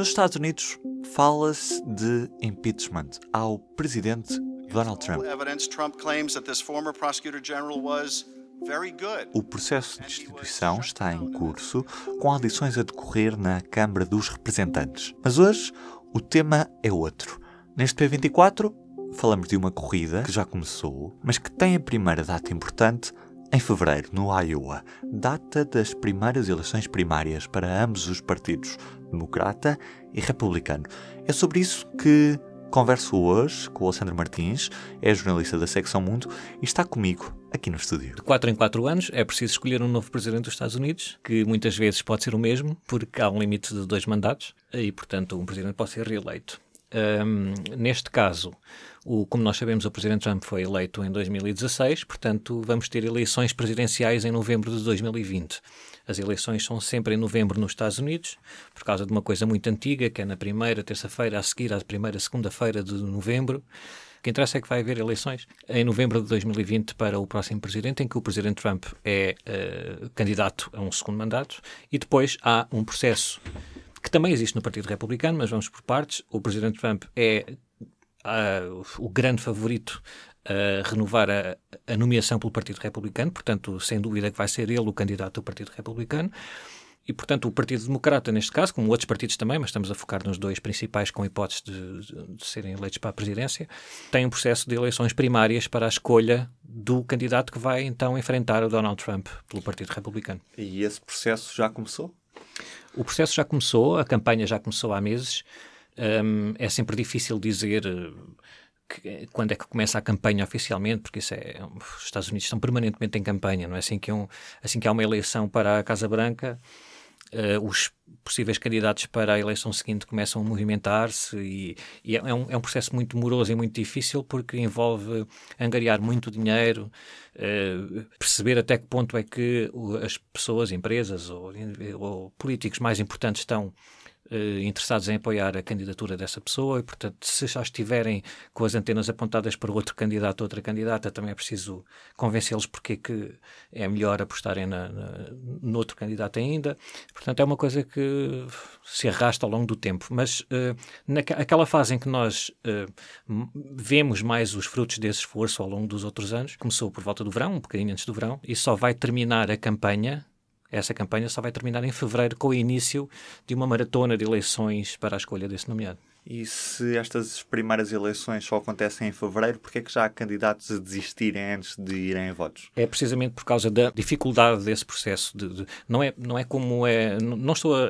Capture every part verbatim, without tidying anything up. Nos Estados Unidos, fala-se de impeachment ao presidente Donald Trump. O processo de destituição está em curso, com audições a decorrer na Câmara dos Representantes. Mas hoje, o tema é outro. Neste P vinte e quatro, falamos de uma corrida que já começou, mas que tem a primeira data importante em fevereiro, no Iowa, data das primeiras eleições primárias para ambos os partidos, democrata e republicano. É sobre isso que converso hoje com o Alexandre Martins, é jornalista da Secção Mundo e está comigo aqui no estúdio. De quatro em quatro anos é preciso escolher um novo presidente dos Estados Unidos, que muitas vezes pode ser o mesmo, porque há um limite de dois mandatos e, portanto, um presidente pode ser reeleito. Um, neste caso, o, como nós sabemos, o presidente Trump foi eleito em dois mil e dezasseis, portanto vamos ter eleições presidenciais em novembro de dois mil e vinte. As eleições são sempre em novembro nos Estados Unidos, por causa de uma coisa muito antiga, que é na primeira terça-feira a seguir à primeira segunda-feira de novembro. O que interessa é que vai haver eleições em novembro de dois mil e vinte para o próximo presidente, em que o presidente Trump é uh, candidato a um segundo mandato, e depois há um processo que também existe no Partido Republicano, mas vamos por partes. O presidente Trump é uh, o grande favorito a renovar a, a nomeação pelo Partido Republicano, portanto, sem dúvida que vai ser ele o candidato do Partido Republicano. E, portanto, o Partido Democrata, neste caso, como outros partidos também, mas estamos a focar nos dois principais com hipótese de, de serem eleitos para a presidência, tem um processo de eleições primárias para a escolha do candidato que vai, então, enfrentar o Donald Trump pelo Partido Republicano. E esse processo já começou? O processo já começou, a campanha já começou há meses. Um, é sempre difícil dizer que, quando é que começa a campanha oficialmente, porque isso é, os Estados Unidos estão permanentemente em campanha, não é? Assim que, um, assim que há uma eleição para a Casa Branca, uh, os possíveis candidatos para a eleição seguinte começam a movimentar-se e, e é, um, é um processo muito moroso e muito difícil, porque envolve angariar muito dinheiro, uh, perceber até que ponto é que as pessoas, empresas ou, ou políticos mais importantes estão uh, interessados em apoiar a candidatura dessa pessoa e, portanto, se já estiverem com as antenas apontadas para outro candidato ou outra candidata, também é preciso convencê-los porque é que é melhor apostarem na, na, no outro candidato ainda. Portanto, é uma coisa que se arrasta ao longo do tempo, mas uh, naquela fase em que nós uh, vemos mais os frutos desse esforço ao longo dos outros anos, começou por volta do verão, um bocadinho antes do verão, e só vai terminar a campanha, essa campanha só vai terminar em fevereiro com o início de uma maratona de eleições para a escolha desse nomeado. E se estas primeiras eleições só acontecem em fevereiro, porquê é que já há candidatos a desistirem antes de irem a votos? É precisamente por causa da dificuldade desse processo. De, de, não, é, não é como é... Não estou a,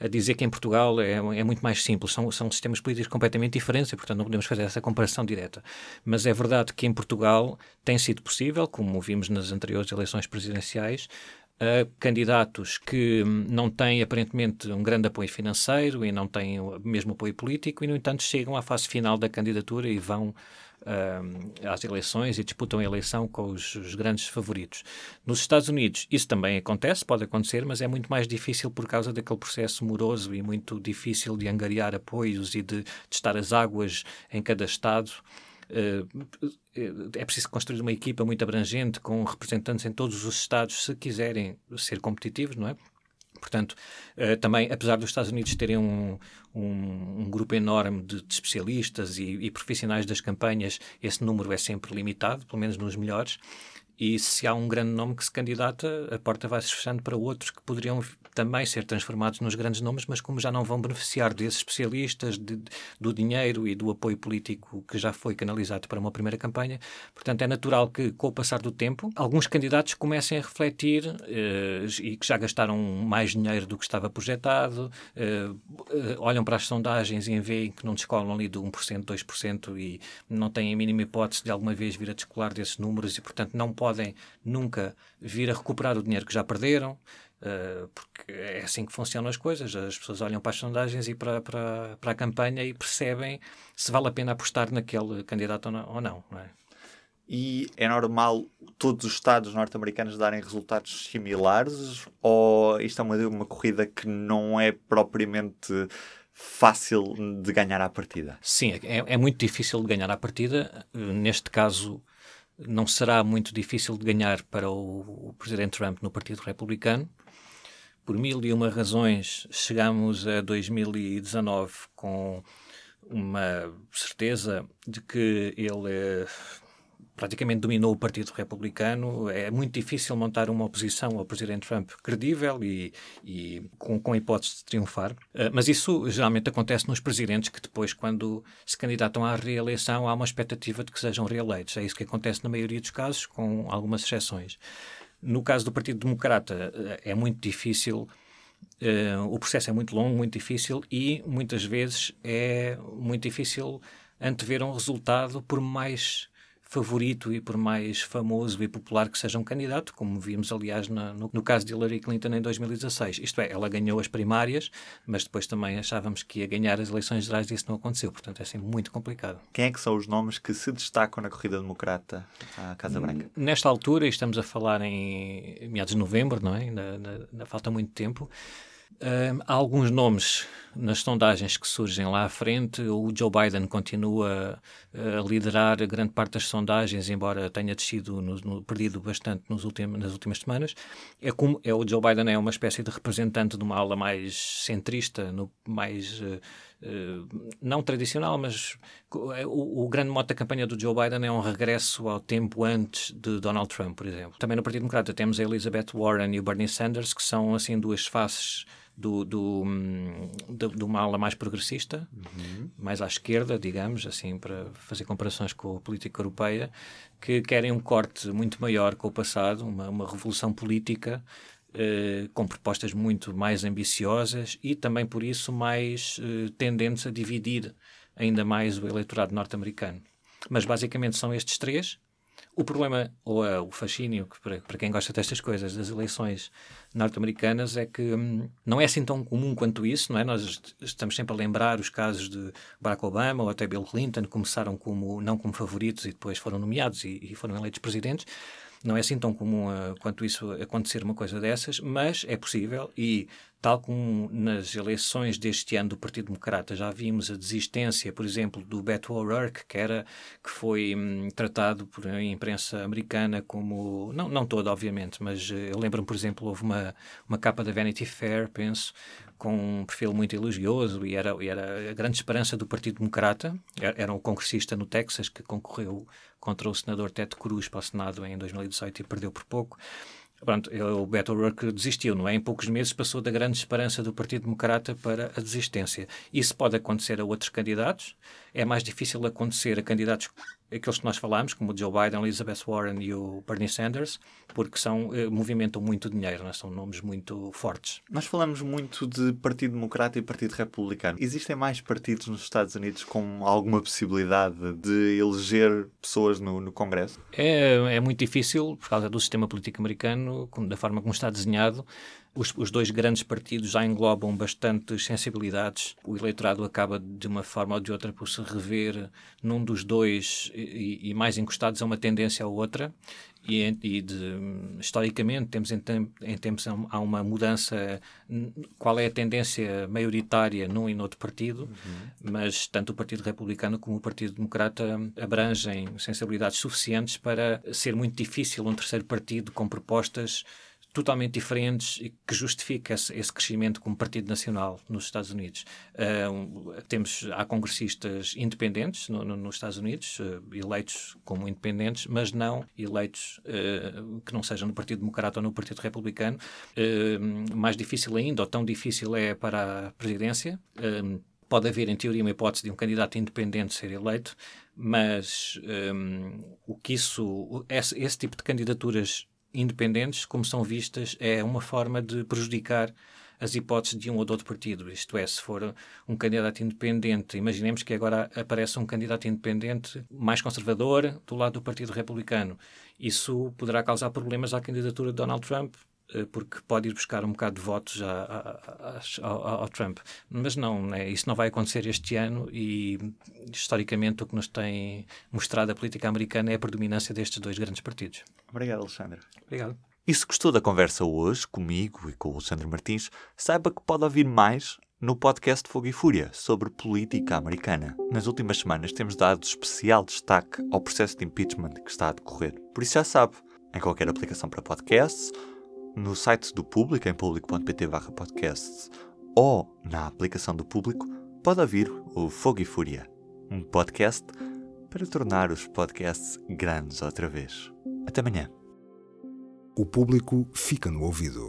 a dizer que em Portugal é, é muito mais simples. São, são sistemas políticos completamente diferentes e, portanto, não podemos fazer essa comparação direta. Mas é verdade que em Portugal tem sido possível, como vimos nas anteriores eleições presidenciais, a candidatos que não têm aparentemente um grande apoio financeiro e não têm o mesmo apoio político e, no entanto, chegam à fase final da candidatura e vão uh, às eleições e disputam a eleição com os, os grandes favoritos. Nos Estados Unidos isso também acontece, pode acontecer, mas é muito mais difícil por causa daquele processo moroso e muito difícil de angariar apoios e de testar as águas em cada estado. É preciso construir uma equipa muito abrangente com representantes em todos os estados se quiserem ser competitivos, não é? Portanto, também, apesar dos Estados Unidos terem um, um, um grupo enorme de, de especialistas e, e profissionais das campanhas, esse número é sempre limitado, pelo menos nos melhores, e se há um grande nome que se candidata, a porta vai-se fechando para outros que poderiam também ser transformados nos grandes nomes, mas como já não vão beneficiar desses especialistas, de, do dinheiro e do apoio político que já foi canalizado para uma primeira campanha, portanto é natural que, com o passar do tempo, alguns candidatos comecem a refletir eh, e que já gastaram mais dinheiro do que estava projetado, eh, olham para as sondagens e veem que não descolam ali de um por cento, dois por cento e não têm a mínima hipótese de alguma vez vir a descolar desses números e, portanto, não podem nunca vir a recuperar o dinheiro que já perderam. Uh, porque é assim que funcionam as coisas, as pessoas olham para as sondagens e para, para, para a campanha e percebem se vale a pena apostar naquele candidato ou não, ou não, não é? E é normal todos os estados norte-americanos darem resultados similares ou isto é uma, uma corrida que não é propriamente fácil de ganhar à partida? Sim, é, é muito difícil de ganhar à partida, neste caso não será muito difícil de ganhar para o, o presidente Trump no Partido Republicano, por mil e uma razões, chegamos a dois mil e dezanove com uma certeza de que ele praticamente dominou o Partido Republicano. É muito difícil montar uma oposição ao Presidente Trump credível e, e com, com a hipótese de triunfar. Mas isso geralmente acontece nos presidentes que depois, quando se candidatam à reeleição, há uma expectativa de que sejam reeleitos. É isso que acontece na maioria dos casos, com algumas exceções. No caso do Partido Democrata, é muito difícil... Uh, o processo é muito longo, muito difícil e, muitas vezes, é muito difícil antever um resultado, por mais favorito e por mais famoso e popular que seja um candidato, como vimos, aliás, na, no, no caso de Hillary Clinton em dois mil e dezasseis. Isto é, ela ganhou as primárias, mas depois também achávamos que ia ganhar as eleições gerais e isso não aconteceu. Portanto, é sempre muito complicado. Quem é que são os nomes que se destacam na corrida democrata à Casa Branca? Nesta altura, estamos a falar em meados de novembro, não é? Ainda, ainda, ainda falta muito tempo. Um, há alguns nomes nas sondagens que surgem lá à frente. O Joe Biden continua a liderar grande parte das sondagens, embora tenha descido, no, no, perdido bastante nos ultim, nas últimas semanas. É como, é, o Joe Biden é uma espécie de representante de uma ala mais centrista, no, mais uh, uh, não tradicional, mas o, o grande mote da campanha do Joe Biden é um regresso ao tempo antes de Donald Trump, por exemplo. Também no Partido Democrata temos a Elizabeth Warren e o Bernie Sanders, que são assim duas faces Do, do, de, de uma ala mais progressista, uhum. mais à esquerda, digamos, assim, para fazer comparações com a política europeia, que querem um corte muito maior com o passado, uma, uma revolução política, eh, com propostas muito mais ambiciosas e também, por isso, mais eh, tendentes a dividir ainda mais o eleitorado norte-americano. Mas, basicamente, são estes três. O problema, ou uh, o fascínio, que para, para quem gosta destas coisas, das eleições norte-americanas, é que hum, não é assim tão comum quanto isso, não é? Nós estamos sempre a lembrar os casos de Barack Obama ou até Bill Clinton, começaram como, não como favoritos e depois foram nomeados e, e foram eleitos presidentes. Não é assim tão comum uh, quanto isso acontecer uma coisa dessas, mas é possível e, tal como nas eleições deste ano do Partido Democrata, já vimos a desistência, por exemplo, do Beto O'Rourke, que, era, que foi hum, tratado por a imprensa americana como... Não, não toda, obviamente, mas uh, eu lembro-me, por exemplo, houve uma, uma capa da Vanity Fair, penso, com um perfil muito elogioso e era, e era a grande esperança do Partido Democrata. Era um congressista no Texas que concorreu contra o senador Ted Cruz para o Senado em dois mil e dezoito e perdeu por pouco. Pronto, o Beto O'Rourke desistiu, não é? Em poucos meses passou da grande esperança do Partido Democrata para a desistência. Isso pode acontecer a outros candidatos. É mais difícil acontecer a candidatos, aqueles que nós falámos, como o Joe Biden, Elizabeth Warren e o Bernie Sanders, porque são, eh, movimentam muito dinheiro, não é? São nomes muito fortes. Nós falamos muito de Partido Democrata e Partido Republicano. Existem mais partidos nos Estados Unidos com alguma possibilidade de eleger pessoas no, no Congresso? É, é muito difícil, por causa do sistema político americano, da forma como está desenhado. Os, os dois grandes partidos já englobam bastantes sensibilidades. O eleitorado acaba, de uma forma ou de outra, por se rever num dos dois e, e mais encostados a uma tendência ou outra. E, e de, historicamente, temos em, em tempos há uma mudança qual é a tendência maioritária num e noutro partido, uhum. mas tanto o Partido Republicano como o Partido Democrata abrangem sensibilidades suficientes para ser muito difícil um terceiro partido com propostas totalmente diferentes e que justifica esse, esse crescimento como partido nacional nos Estados Unidos. Uh, temos, há congressistas independentes no, no, nos Estados Unidos, uh, eleitos como independentes, mas não eleitos uh, que não sejam no Partido Democrata ou no Partido Republicano. Uh, mais difícil ainda, ou tão difícil é para a presidência. Uh, Pode haver, em teoria, uma hipótese de um candidato independente ser eleito, mas um, o que isso, esse, esse tipo de candidaturas independentes, como são vistas, é uma forma de prejudicar as hipóteses de um ou de outro partido. Isto é, se for um candidato independente, imaginemos que agora aparece um candidato independente mais conservador do lado do Partido Republicano. Isso poderá causar problemas à candidatura de Donald Trump, porque pode ir buscar um bocado de votos a, a, a, ao, ao Trump. Mas não, né? Isso não vai acontecer este ano e, historicamente, o que nos tem mostrado a política americana é a predominância destes dois grandes partidos. Obrigado, Alexandre. Obrigado. E se gostou da conversa hoje, comigo e com o Alexandre Martins, saiba que pode ouvir mais no podcast Fogo e Fúria, sobre política americana. Nas últimas semanas temos dado especial destaque ao processo de impeachment que está a decorrer. Por isso já sabe, em qualquer aplicação para podcasts, no site do Público, em público ponto pt barra podcasts, ou na aplicação do Público, pode ouvir o Fogo e Fúria, um podcast para tornar os podcasts grandes outra vez. Até amanhã. O Público fica no ouvido.